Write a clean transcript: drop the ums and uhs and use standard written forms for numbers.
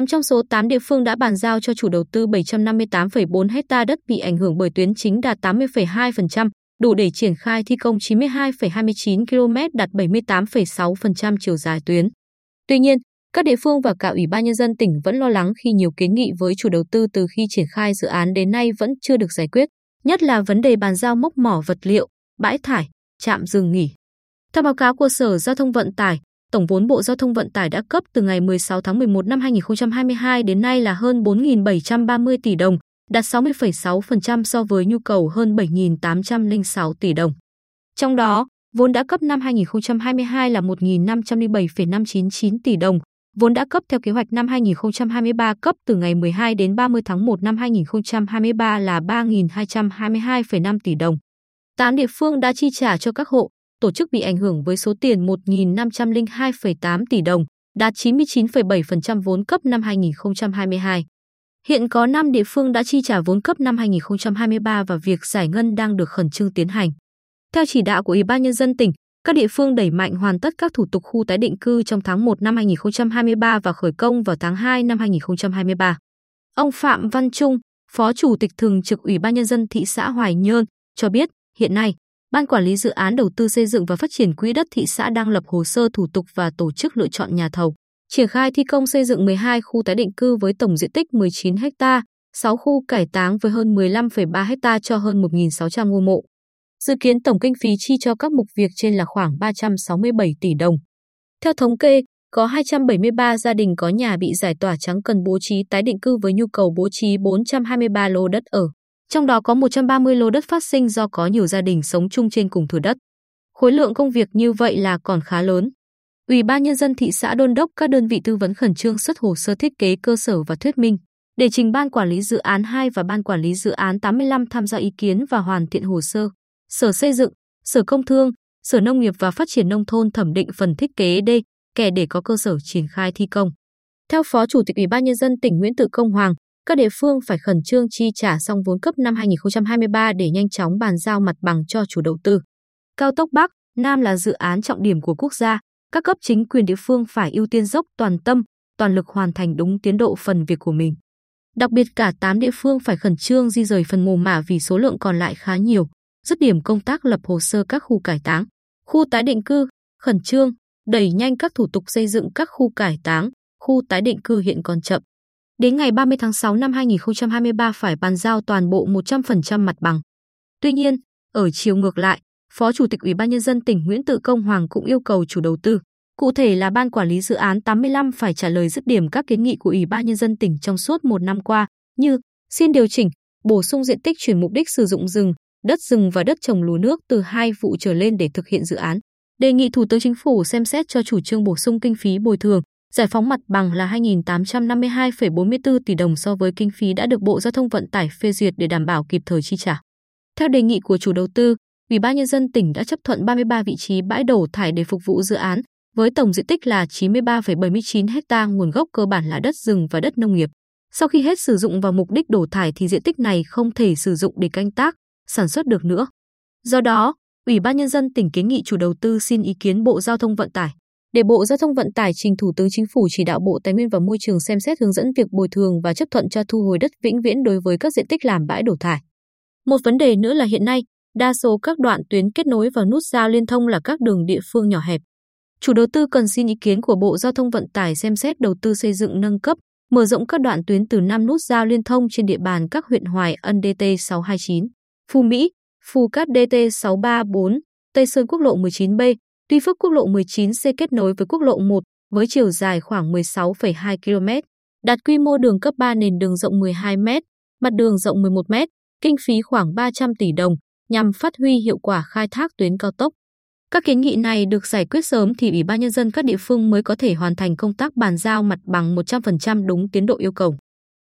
8 trong số 8 địa phương đã bàn giao cho chủ đầu tư 758,4 ha đất bị ảnh hưởng bởi tuyến chính đạt 80,2%, đủ để triển khai thi công 92,29 km đạt 78,6% chiều dài tuyến. Tuy nhiên, các địa phương và cả Ủy ban Nhân dân tỉnh vẫn lo lắng khi nhiều kiến nghị với chủ đầu tư từ khi triển khai dự án đến nay vẫn chưa được giải quyết, nhất là vấn đề bàn giao mốc mỏ vật liệu, bãi thải, trạm dừng nghỉ. Theo báo cáo của Sở Giao thông Vận tải, tổng vốn Bộ Giao thông Vận tải đã cấp từ ngày 16 tháng 11 năm 2022 đến nay là hơn 4.730 tỷ đồng, đạt 60,6% so với nhu cầu hơn 7.806 tỷ đồng. Trong đó, vốn đã cấp năm 2022 là 1.507,599 tỷ đồng, vốn đã cấp theo kế hoạch năm 2023 cấp từ ngày 12 đến 30 tháng 1 năm 2023 là 3.222,5 tỷ đồng. 8 địa phương đã chi trả cho các hộ, tổ chức bị ảnh hưởng với số tiền 1.502,8 tỷ đồng, đạt 99,7% vốn cấp năm 2022. Hiện có 5 địa phương đã chi trả vốn cấp năm 2023 và việc giải ngân đang được khẩn trương tiến hành. Theo chỉ đạo của Ủy ban Nhân dân tỉnh, các địa phương đẩy mạnh hoàn tất các thủ tục khu tái định cư trong tháng 1 năm 2023 và khởi công vào tháng 2 năm 2023. Ông Phạm Văn Trung, Phó Chủ tịch Thường trực Ủy ban Nhân dân thị xã Hoài Nhơn, cho biết hiện nay, Ban Quản lý Dự án Đầu tư Xây dựng và Phát triển Quỹ đất thị xã đang lập hồ sơ thủ tục và tổ chức lựa chọn nhà thầu, triển khai thi công xây dựng 12 khu tái định cư với tổng diện tích 19 ha, 6 khu cải táng với hơn 15,3 ha cho hơn 1.600 ngôi mộ. Dự kiến tổng kinh phí chi cho các mục việc trên là khoảng 367 tỷ đồng. Theo thống kê, có 273 gia đình có nhà bị giải tỏa trắng cần bố trí tái định cư với nhu cầu bố trí 423 lô đất ở. Trong đó có 130 lô đất phát sinh do có nhiều gia đình sống chung trên cùng thửa đất. Khối lượng công việc như vậy là còn khá lớn. Ủy ban Nhân dân thị xã đôn đốc các đơn vị tư vấn khẩn trương xuất hồ sơ thiết kế cơ sở và thuyết minh, để trình Ban Quản lý Dự án 2 và Ban Quản lý Dự án 85 tham gia ý kiến và hoàn thiện hồ sơ. Sở Xây dựng, Sở Công Thương, Sở Nông nghiệp và Phát triển Nông thôn thẩm định phần thiết kế kè để có cơ sở triển khai thi công. Theo Phó Chủ tịch Ủy ban Nhân dân tỉnh Nguyễn Tự Công Hoàng, các địa phương phải khẩn trương chi trả xong vốn cấp năm 2023 để nhanh chóng bàn giao mặt bằng cho chủ đầu tư. Cao tốc Bắc, Nam là dự án trọng điểm của quốc gia, các cấp chính quyền địa phương phải ưu tiên dốc toàn tâm, toàn lực hoàn thành đúng tiến độ phần việc của mình. Đặc biệt cả 8 địa phương phải khẩn trương di dời phần mồ mả vì số lượng còn lại khá nhiều, dứt điểm công tác lập hồ sơ các khu cải táng, khu tái định cư, khẩn trương, đẩy nhanh các thủ tục xây dựng các khu cải táng, khu tái định cư hiện còn chậm. Đến ngày 30 tháng 6 năm 2023 phải bàn giao toàn bộ 100% mặt bằng. Tuy nhiên, ở chiều ngược lại, Phó Chủ tịch Ủy ban Nhân dân tỉnh Nguyễn Tự Công Hoàng cũng yêu cầu chủ đầu tư, cụ thể là Ban Quản lý Dự án 85 phải trả lời dứt điểm các kiến nghị của Ủy ban Nhân dân tỉnh trong suốt một năm qua, như xin điều chỉnh, bổ sung diện tích chuyển mục đích sử dụng rừng và đất trồng lúa nước từ 2 vụ trở lên để thực hiện dự án. Đề nghị Thủ tướng Chính phủ xem xét cho chủ trương bổ sung kinh phí bồi thường, giải phóng mặt bằng là 2.852,44 tỷ đồng so với kinh phí đã được Bộ Giao thông Vận tải phê duyệt để đảm bảo kịp thời chi trả. Theo đề nghị của chủ đầu tư, Ủy ban Nhân dân tỉnh đã chấp thuận 33 vị trí bãi đổ thải để phục vụ dự án, với tổng diện tích là 93,79 ha, nguồn gốc cơ bản là đất rừng và đất nông nghiệp. Sau khi hết sử dụng vào mục đích đổ thải thì diện tích này không thể sử dụng để canh tác, sản xuất được nữa. Do đó, Ủy ban Nhân dân tỉnh kiến nghị chủ đầu tư xin ý kiến Bộ Giao thông Vận tải, để Bộ Giao thông Vận tải trình Thủ tướng Chính phủ chỉ đạo Bộ Tài nguyên và Môi trường xem xét hướng dẫn việc bồi thường và chấp thuận cho thu hồi đất vĩnh viễn đối với các diện tích làm bãi đổ thải. Một vấn đề nữa là hiện nay, đa số các đoạn tuyến kết nối vào nút giao liên thông là các đường địa phương nhỏ hẹp. Chủ đầu tư cần xin ý kiến của Bộ Giao thông Vận tải xem xét đầu tư xây dựng nâng cấp, mở rộng các đoạn tuyến từ 5 nút giao liên thông trên địa bàn các huyện Hoài Ân DT629, Phú Mỹ, Phú Cát DT634, Tây Sơn Quốc lộ 19B, Tuy Phước Quốc lộ 19C kết nối với Quốc lộ 1 với chiều dài khoảng 16,2 km, đạt quy mô đường cấp 3 nền đường rộng 12 m, mặt đường rộng 11 m, kinh phí khoảng 300 tỷ đồng nhằm phát huy hiệu quả khai thác tuyến cao tốc. Các kiến nghị này được giải quyết sớm thì Ủy ban Nhân dân các địa phương mới có thể hoàn thành công tác bàn giao mặt bằng 100% đúng tiến độ yêu cầu.